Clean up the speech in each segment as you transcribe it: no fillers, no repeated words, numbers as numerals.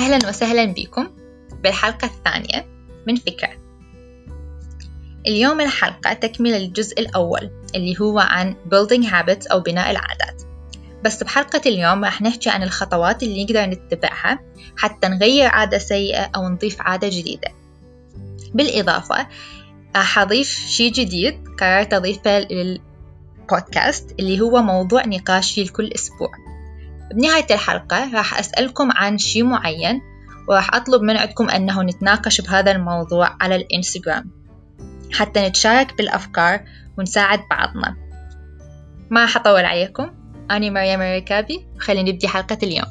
أهلا وسهلا بكم بالحلقة الثانية من فكرة. اليوم الحلقة تكمل الجزء الأول اللي هو عن Building Habits أو بناء العادات، بس بحلقة اليوم راح نحكي عن الخطوات اللي نقدر نتبعها حتى نغير عادة سيئة أو نضيف عادة جديدة. بالإضافة حضيف شيء جديد قررت أضيفه للبودكاست اللي هو موضوع نقاشي لكل أسبوع. بنهاية الحلقة راح أسألكم عن شيء معين وراح أطلب من عندكم أنه نتناقش بهذا الموضوع على الإنستغرام حتى نتشارك بالأفكار ونساعد بعضنا. ما حطول عليكم، أنا مريم الركابي، خلينا نبدأ حلقة اليوم.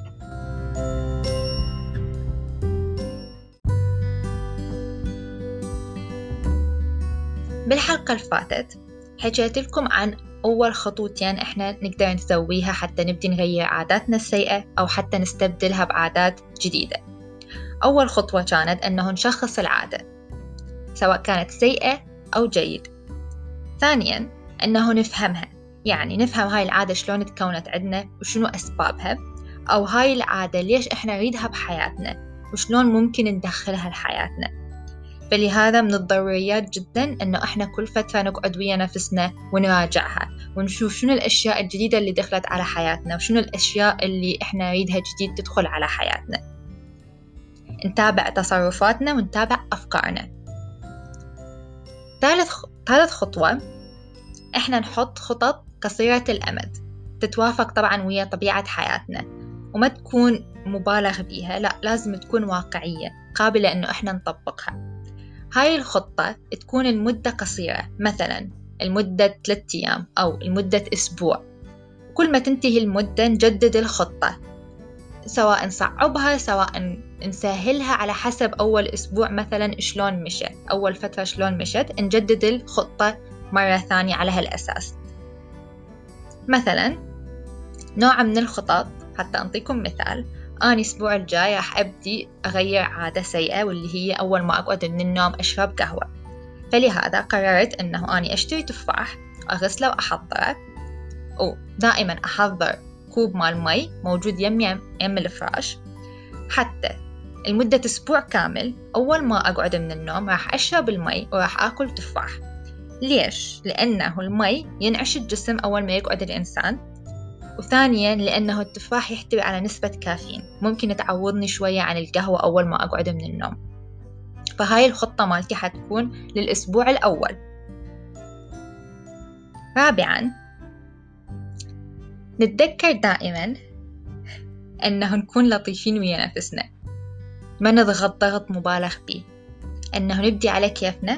بالحلقة الفاتت حكيت لكم عن أول خطوتين إحنا نقدر نسويها حتى نبدأ نغير عاداتنا السيئة أو حتى نستبدلها بعادات جديدة. أول خطوة كانت أنه نشخص العادة سواء كانت سيئة أو جيدة. ثانياً أنه نفهمها، يعني نفهم هاي العادة شلون تكونت عندنا وشنو أسبابها، أو هاي العادة ليش إحنا نريدها بحياتنا وشلون ممكن ندخلها لحياتنا. فلهذا من الضروريات جداً أنه إحنا كل فترة نقعد ويا نفسنا ونراجعها ونشوف شنو الأشياء الجديدة اللي دخلت على حياتنا وشنو الأشياء اللي إحنا نريدها جديد تدخل على حياتنا. نتابع تصرفاتنا ونتابع أفكارنا. ثالث خطوة إحنا نحط خطط قصيرة الأمد تتوافق طبعاً ويا طبيعة حياتنا وما تكون مبالغ بيها، لا لازم تكون واقعية قابلة أنه إحنا نطبقها. هاي الخطة تكون المدة قصيرة، مثلا المدة 3 أيام أو المدة أسبوع. كل ما تنتهي المدة نجدد الخطة، سواء نصعبها سواء نسهلها على حسب أول أسبوع مثلا شلون مشت، أول فترة شلون مشت، نجدد الخطة مرة ثانية على هالأساس. مثلا نوع من الخطط، حتى أعطيكم مثال، أنا الأسبوع الجاي راح أبدي أغير عادة سيئة واللي هي أول ما أقعد من النوم أشرب قهوة. فلهذا قررت أنه أنا أشتري تفاح أغسله وأحضره، ودائما أحضر كوب مال مي موجود يم الفراش. حتى لمدة أسبوع كامل أول ما أقعد من النوم راح أشرب المي وراح أكل تفاح. ليش؟ لأنه المي ينعش الجسم أول ما يقعد الإنسان، وثانياً لأنه التفاح يحتوي على نسبة كافيين ممكن تعوضني شوية عن القهوة أول ما أقعد من النوم. فهاي الخطة مالتي حتكون للأسبوع الأول. رابعاً نتذكر دائماً أنه نكون لطيفين ويا نفسنا، ما نضغط ضغط مبالغ فيه، أنه نبدي على كيفنا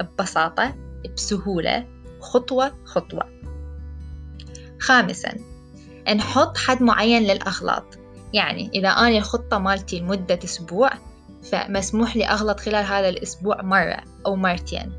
ببساطة بسهولة خطوة خطوة. خامساً نحط حد معين للأغلاط، يعني إذا أنا الخطة مالتي لمدة أسبوع فمسموح لي أغلط خلال هذا الأسبوع مرة أو مرتين.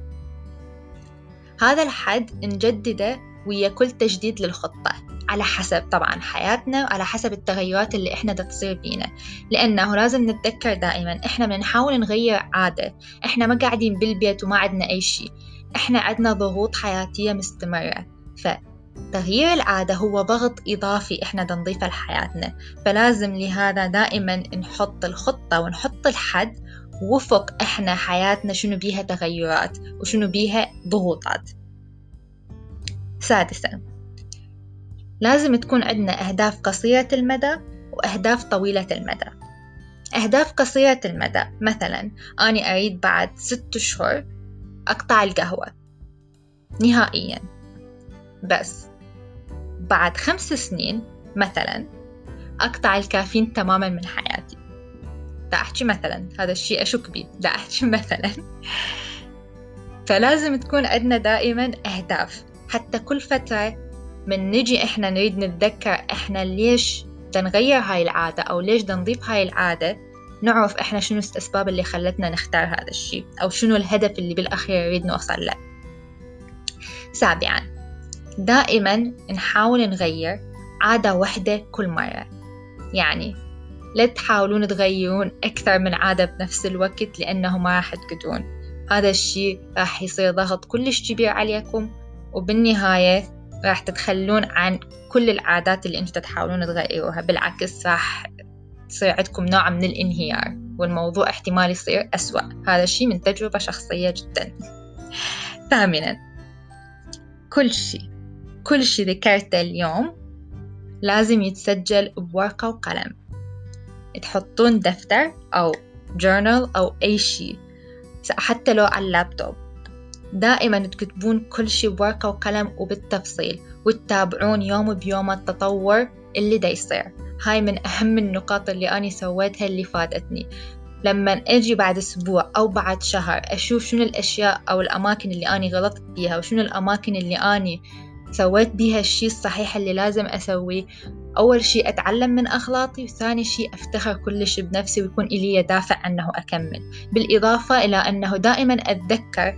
هذا الحد نجدده ويا كل تجديد للخطة على حسب طبعاً حياتنا وعلى حسب التغيرات اللي إحنا تصير بينا، لأنه لازم نتذكر دائماً إحنا بنحاول نغير عادة، إحنا ما قاعدين بالبيت وما عندنا أي شيء، إحنا عندنا ضغوط حياتية مستمرة، تغيير العادة هو ضغط إضافي إحنا نضيفه لحياتنا. فلازم لهذا دائما نحط الخطة ونحط الحد وفق إحنا حياتنا شنو بيها تغيرات وشنو بيها ضغوطات. سادسا لازم تكون عندنا أهداف قصيرة المدى وأهداف طويلة المدى. أهداف قصيرة المدى مثلا أنا أريد بعد 6 أشهر أقطع القهوة نهائيا، بس بعد 5 سنين مثلا أقطع الكافيين تماما من حياتي. دا أحكي مثلا، هذا الشيء أشك بيه، دا أحكي مثلا. فلازم تكون عندنا دائما أهداف، حتى كل فترة من نجي إحنا نريد نتذكر إحنا ليش نغير هاي العادة أو ليش نضيف هاي العادة، نعرف إحنا شنو الأسباب اللي خلتنا نختار هذا الشيء أو شنو الهدف اللي بالأخير نريد نوصل له. سابعا دائما نحاول نغير عادة واحدة كل مرة، يعني لا تحاولون تغيرون أكثر من عادة بنفس الوقت لأنه ما راح تقدرون، هذا الشيء راح يصير ضغط كلش كبير عليكم وبالنهاية راح تتخلون عن كل العادات اللي انتم تحاولون تغيروها، بالعكس راح تصير عندكم نوع من الانهيار والموضوع احتمال يصير أسوأ. هذا الشيء من تجربة شخصية جدا. ثامنا، كل شيء ذكرته اليوم لازم يتسجل بورقة وقلم، تحطون دفتر أو جورنال أو أي شيء، حتى لو على اللابتوب دائما تكتبون كل شيء بورقة وقلم وبالتفصيل، وتتابعون يوم بيوم التطور اللي دا يصير. هاي من أهم النقاط اللي أنا سويتها اللي فاتتني. لما أجي بعد أسبوع أو بعد شهر أشوف شنو الأشياء أو الأماكن اللي أنا غلطت فيها، وشنو الأماكن اللي أنا سويت بيها الشيء الصحيح اللي لازم أسويه. أول شيء أتعلم من أغلاطي، وثاني شيء أفتخر كلش بنفسي ويكون إلي دافع أنه أكمل. بالإضافة إلى أنه دائما أتذكر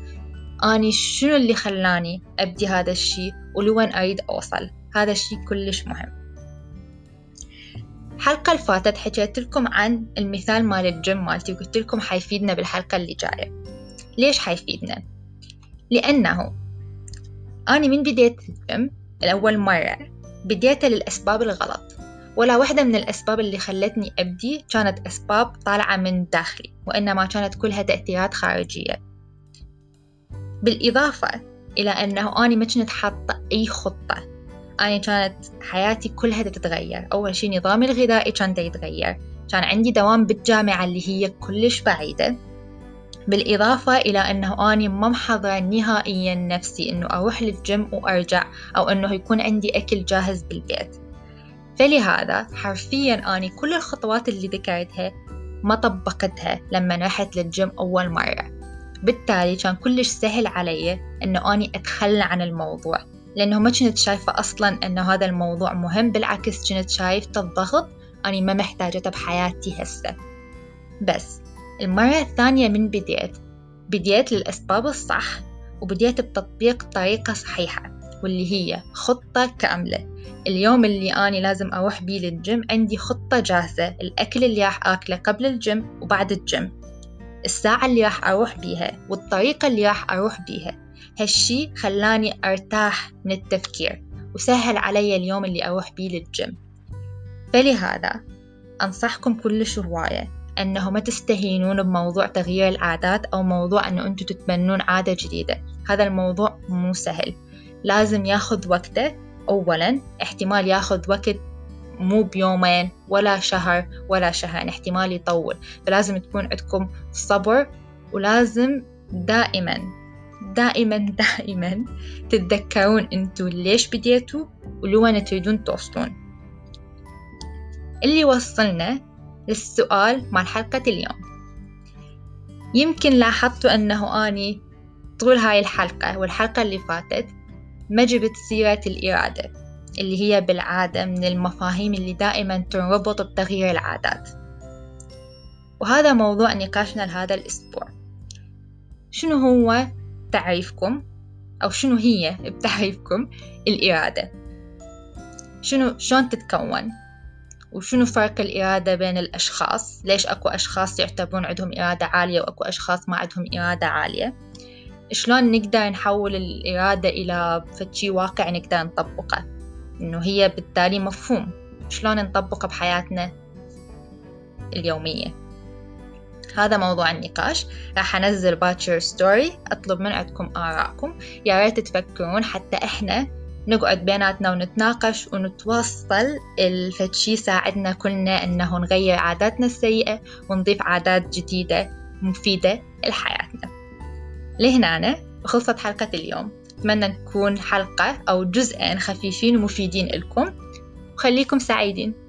أني شنو اللي خلاني أبدي هذا الشيء ولوين أريد أوصل. هذا الشيء كلش مهم. الحلقة اللي فاتت حكيت لكم عن المثال مال الجيم مالتي، وقلت لكم حيفيدنا بالحلقة اللي جاية. ليش حيفيدنا؟ لأنه أنا من بداية الجيم الأول مرة بديتها للأسباب الغلط، ولا واحدة من الأسباب اللي خلتني أبدي كانت أسباب طالعة من داخلي، وإنما كانت كلها تأثيرات خارجية. بالإضافة إلى أنه أنا ما كنت حاطة أي خطة، أنا كانت حياتي كلها تتغير. أول شيء نظامي الغذائي كان يتغير، كان عندي دوام بالجامعة اللي هي كلش بعيدة، بالإضافة إلى أنه أنا ما محضرة نهائيا نفسي أنه أروح للجيم وأرجع، أو أنه يكون عندي أكل جاهز بالبيت. فلهذا حرفيا أنا كل الخطوات اللي ذكرتها ما طبقتها لما رحت للجيم أول مرة، بالتالي كان كلش سهل علي أنه أنا أتخلى عن الموضوع، لأنه ما كنت شايفة أصلاً أنه هذا الموضوع مهم. بالعكس كنت شايفة الضغط أنا ما محتاجته بحياتي هسه. بس المرة الثانية من بديت للأسباب الصح، وبديت بتطبيق طريقة صحيحة واللي هي خطة كاملة. اليوم اللي أنا لازم أروح بيه للجيم عندي خطة جاهزة، الأكل اللي راح أكله قبل الجيم وبعد الجيم، الساعة اللي راح أروح بيها والطريقة اللي راح أروح بيها. هالشي خلاني أرتاح من التفكير وسهل علي اليوم اللي أروح بيه للجيم. فلهذا أنصحكم كلش هواية أنه ما تستهينون بموضوع تغيير العادات، أو موضوع أنه أنتم تتبنون عادة جديدة. هذا الموضوع مو سهل، لازم ياخذ وقته. أولا احتمال ياخذ وقت مو بيومين ولا شهر ولا شهرين، احتمال يطول. فلازم تكون عندكم صبر، ولازم دائما دائما دائما تتذكرون انتو ليش بديتوا ولوين تريدون توصلون. اللي وصلنا للسؤال مع حلقة اليوم. يمكن لاحظتوا انه اني طول هاي الحلقة والحلقة اللي فاتت ما جبت سيرة الإرادة، اللي هي بالعادة من المفاهيم اللي دائما تنربط بتغيير العادات، وهذا موضوع نقاشنا لهذا الأسبوع. شنو هو تعريفكم، أو شنو هي بتعريفكم الإرادة؟ شلون تتكون، وشنو فرق الإرادة بين الأشخاص؟ ليش أكو أشخاص يعتبرون عندهم إرادة عالية وأكو أشخاص ما عندهم إرادة عالية؟ شلون نقدر نحول الإرادة إلى شيء واقع نقدر نطبقه، إنه هي بالتالي مفهوم، شلون نطبقه بحياتنا اليومية؟ هذا موضوع النقاش. راح أنزل باكر ستوري أطلب من عندكم آراءكم، يا ريت تفكرون حتى إحنا نقعد بيناتنا ونتناقش ونتوصل الفتشي ساعدنا كلنا أنه نغير عاداتنا السيئة ونضيف عادات جديدة مفيدة لحياتنا. لهنا أنا خلصت حلقة اليوم. أتمنى نكون حلقة أو جزئين خفيفين ومفيدين لكم، وخليكم سعيدين.